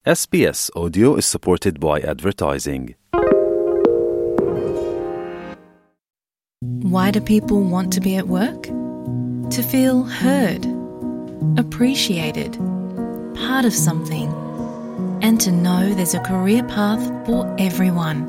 SBS Audio is supported by advertising. Why do people want to be at work? To feel heard, appreciated, part of something, and to know there's a career path for everyone.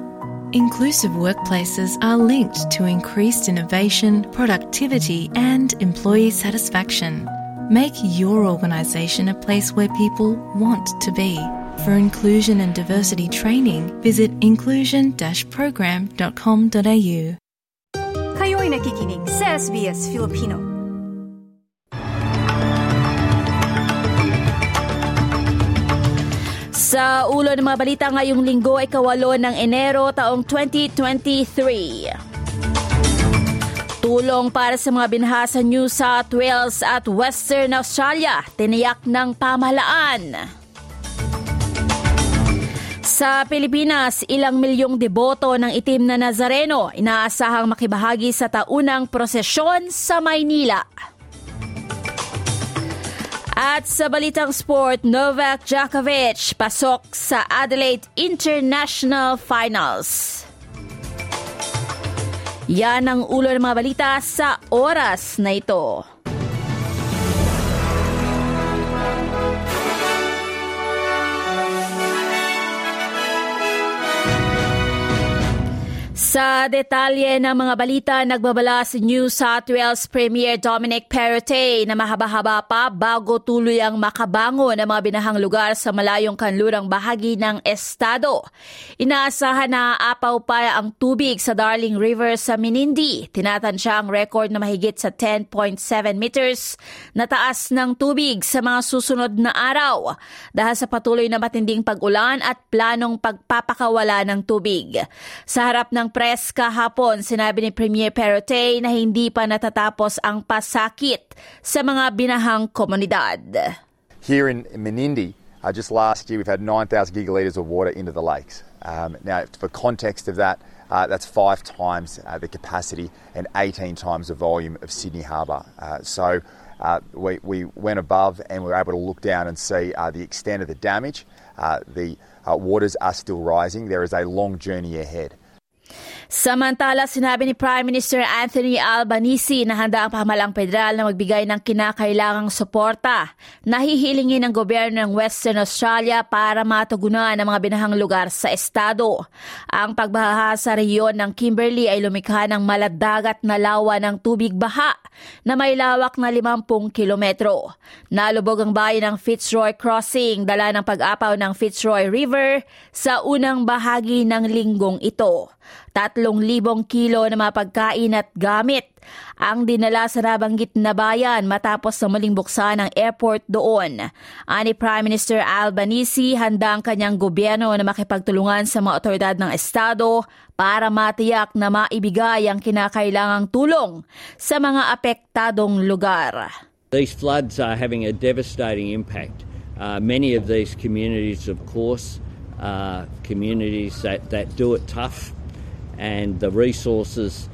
Inclusive workplaces are linked to increased innovation, productivity, and employee satisfaction. Make your organisation a place where people want to be. For inclusion and diversity training, visit inclusion-program.com.au. Kayo'y nakikinig sa SBS Filipino. Sa ulo ng mga balita ngayong linggo ay ikawalo ng Enero taong 2023. Tulong para sa mga binha sa New South Wales at Western Australia, tiniyak ng pamahalaan. Sa Pilipinas, ilang milyong deboto ng Itim na Nazareno inaasahang makibahagi sa taunang prosesyon sa Maynila. At sa balitang sport, Novak Djokovic pasok sa Adelaide International Finals. Yan ang ulo ng mga balita sa oras na ito. Sa detalye ng mga balita, nagbabala si New South Wales Premier Dominic Perrottet na mahaba-haba pa bago tuloy ang makabango ng mga binahang lugar sa malayong kanlurang bahagi ng estado. Inaasahan na aapaw pa ang tubig sa Darling River sa Minindi. Tinatansya ang record na mahigit sa 10.7 meters na taas ng tubig sa mga susunod na araw dahil sa patuloy na matinding pag-ulan at planong pagpapakawala ng tubig. Sa harap ng press kahapon, sinabi ni Premier Perrottet na hindi pa natatapos ang pasakit sa mga binahang komunidad. Here in Minindi, just last year we've had 9,000 gigalitres of water into the lakes. Now, for context of that, that's five times the capacity and 18 times the volume of Sydney Harbour. So we went above and we were able to look down and see the extent of the damage. The waters are still rising. There is a long journey ahead. Samantala, sinabi ni Prime Minister Anthony Albanese na handa ang pamahalang federal na magbigay ng kinakailangang suporta na hihilingin ng gobyerno ng Western Australia para matugunan ang mga binahang lugar sa estado. Ang pagbaha sa rehiyon ng Kimberley ay lumikha ng maladagat na lawa ng tubig baha na may lawak na 50 kilometro. Nalubog ang bayan ng Fitzroy Crossing dala ng pag-apaw ng Fitzroy River sa unang bahagi ng linggong ito. 3,000 kilo na mga pagkain at gamit ang dinala sa nabanggit na bayan matapos na muling buksan ang airport doon. Ani Prime Minister Albanese, handa ang kanyang gobyerno na makipagtulungan sa mga otoridad ng estado para matiyak na maibigay ang kinakailangang tulong sa mga apektadong lugar. These floods are having a devastating impact. Many of these communities, of course, are communities that do it tough. And the resources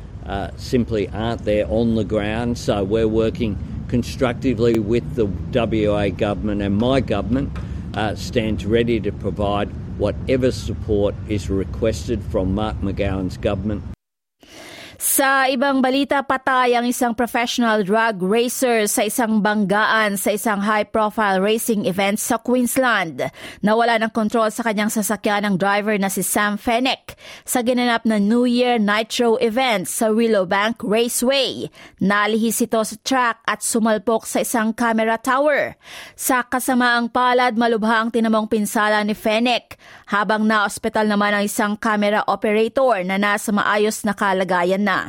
simply aren't there on the ground. So we're working constructively with the WA government and my government stands ready to provide whatever support is requested from Mark McGowan's government. Sa ibang balita, patay ang isang professional drag racer sa isang banggaan sa isang high-profile racing event sa Queensland. Nawala ng kontrol sa kanyang sasakyan ng driver na si Sam Fennec sa ginanap na New Year Nitro event sa Willowbank Raceway. Nalihis ito sa track at sumalpok sa isang camera tower. Sa kasamaang palad, malubha ang tinamong pinsala ni Fennec habang naospital naman ang isang camera operator na nasa maayos na kalagayan na.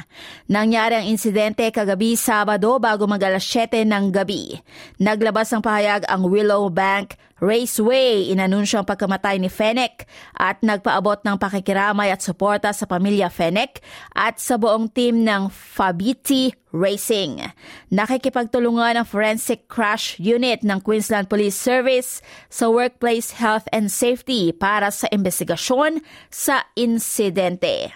Nangyari ang insidente kagabi Sabado bago mag-alas 7 ng gabi. Naglabas ng pahayag ang Willowbank Raceway, inanunsyo ang pagkamatay ni Fennec at nagpaabot ng pakikiramay at suporta sa pamilya Fennec at sa buong team ng Fabiti Racing. Nakikipagtulungan ang Forensic Crash Unit ng Queensland Police Service sa Workplace Health and Safety para sa investigasyon sa insidente.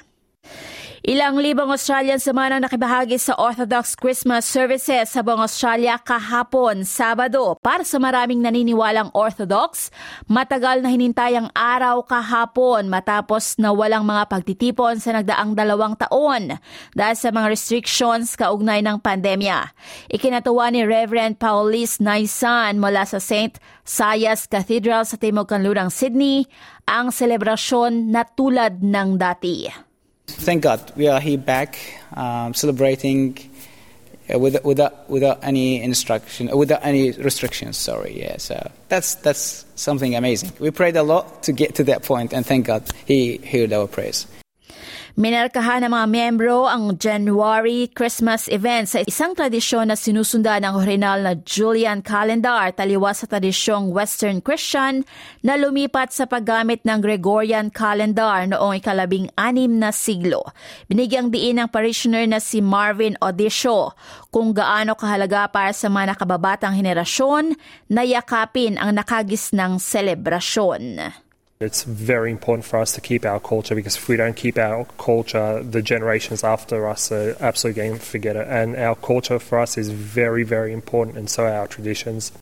Ilang libang Australian naman ang nakibahagi sa Orthodox Christmas services sa buong Australia kahapon, Sabado. Para sa maraming naniniwalang Orthodox, matagal na hinintay ang araw kahapon matapos na walang mga pagtitipon sa nagdaang 2 taon dahil sa mga restrictions kaugnay ng pandemya. Ikinatuwa ni Reverend Paulis Naisan mula sa St. Saya's Cathedral sa Timog Kanlurang Sydney ang selebrasyon na tulad ng dati. Thank God we are here back, celebrating without any restrictions. So that's something amazing. We prayed a lot to get to that point, and thank God He heard our prayers. Minarkahan ng mga miyembro ang January Christmas event sa isang tradisyon na sinusundan ng orihinal na Julian calendar taliwas sa tradisyong Western Christian na lumipat sa paggamit ng Gregorian calendar noong 16 na siglo. Binigyang diin ng parishioner na si Marvin Odisho kung gaano kahalaga para sa mga nakababatang henerasyon na yakapin ang nakagisnang selebrasyon. It's very important for us to keep our culture, because if we don't keep our culture, the generations after us are absolutely going to forget it. And our culture for us is very, very important, and so are our traditions.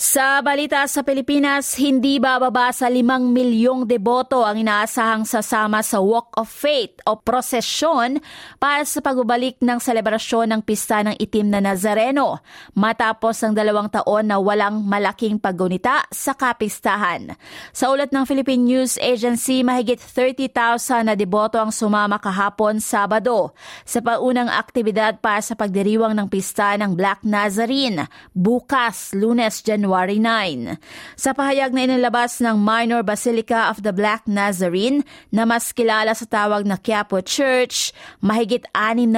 Sa balita sa Pilipinas, hindi bababa sa 5 milyong deboto ang inaasahang sasama sa Walk of Faith o prosesyon para sa pagbabalik ng selebrasyon ng Pista ng Itim na Nazareno matapos ang 2 taon na walang malaking paggunita sa kapistahan. Sa ulat ng Philippine News Agency, mahigit 30,000 na deboto ang sumama kahapon Sabado sa paunang aktibidad para sa pagdiriwang ng Pista ng Black Nazarene bukas Lunes, January 9. Sa pahayag na inilabas ng Minor Basilica of the Black Nazarene na mas kilala sa tawag na Quiapo Church, mahigit 6,000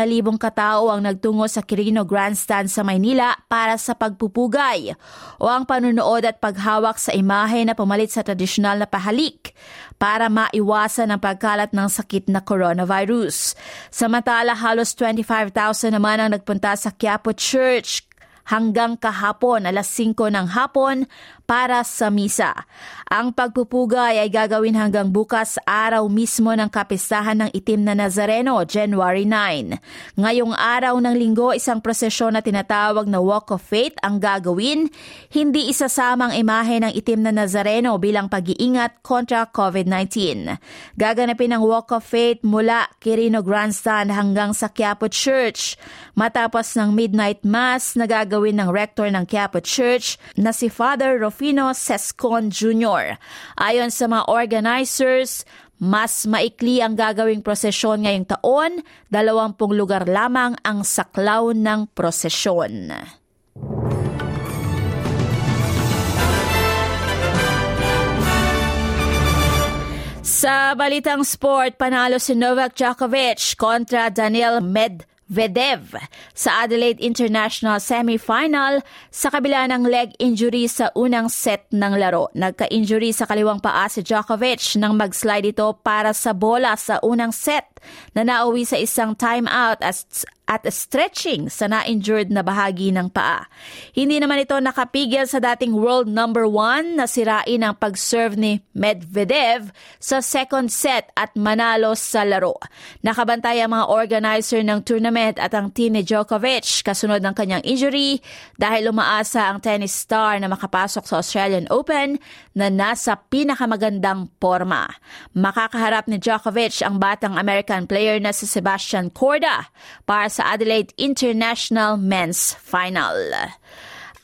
katao ang nagtungo sa Quirino Grandstand sa Maynila para sa pagpupugay o ang panunood at paghawak sa imahe na pumalit sa tradisyonal na pahalik para maiwasan ang pagkalat ng sakit na coronavirus. Samantala, halos 25,000 naman ang nagpunta sa Quiapo Church hanggang kahapon 5:00 p.m. para sa misa. Ang pagpupugay ay gagawin hanggang bukas araw mismo ng kapistahan ng Itim na Nazareno, January 9. Ngayong araw ng Linggo, isang prosesyon na tinatawag na Walk of Faith ang gagawin. Hindi isasamang imahe ng Itim na Nazareno bilang pag-iingat kontra COVID-19. Gaganapin ang Walk of Faith mula Quirino Grandstand hanggang sa Quiapo Church. Matapos ng Midnight Mass na gagawin ng rector ng Quiapo Church na si Father Fino Sescon Jr. Ayon sa mga organizers, mas maikli ang gagawing prosesyon ngayong taon, 20 lugar lamang ang saklaw ng prosesyon. Sa balitang sport, panalo si Novak Djokovic kontra Daniel Med Vedev sa Adelaide International Semi-Final sa kabila ng leg injury sa unang set ng laro. Nagka-injury sa kaliwang paa si Djokovic nang mag-slide ito para sa bola sa unang set na nauwi sa isang timeout at stretching sa na-injured na bahagi ng paa. Hindi naman ito nakapigil sa dating world No. 1 na sirain ang pag-serve ni Medvedev sa second set at manalo sa laro. Nakabantay ang mga organizer ng tournament at ang team ni Djokovic kasunod ng kanyang injury dahil umaasa ang tennis star na makapasok sa Australian Open na nasa pinakamagandang porma. Makakaharap ni Djokovic ang batang American player na si Sebastian Corda para sa Adelaide International Men's Final.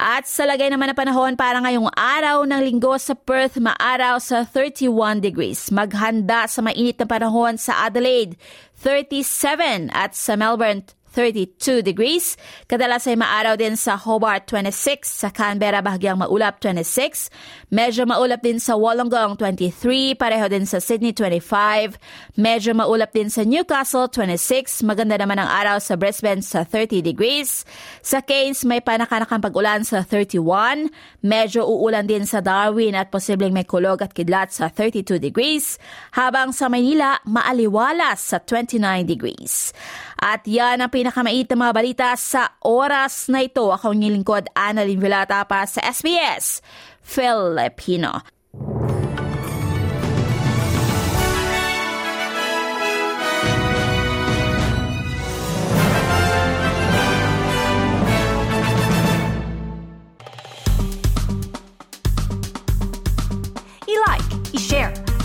At sa lagay naman na panahon para ngayong araw ng Linggo sa Perth, maaraw sa 31 degrees. Maghanda sa mainit na panahon sa Adelaide, 37, at sa Melbourne, 32 degrees. Kadalas ay maaraw din sa Hobart, 26. Sa Canberra, bahagyang maulap, 26. Medyo maulap din sa Wollongong, 23. Pareho din sa Sydney, 25. Medyo maulap din sa Newcastle, 26. Maganda naman ang araw sa Brisbane sa 30 degrees. Sa Cairns, may panakanakang pag-ulan sa 31. Medyo uulan din sa Darwin at posibleng may kulog at kidlat sa 32 degrees. Habang sa Maynila, maaliwalas sa 29 degrees. At yan ang pinakamait na mga balita sa oras na ito. Ako ang lingkod, Anna Lynn Villata para sa SBS Filipino.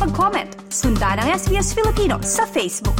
mag-comment. Sundan ang SBS Filipino sa Facebook.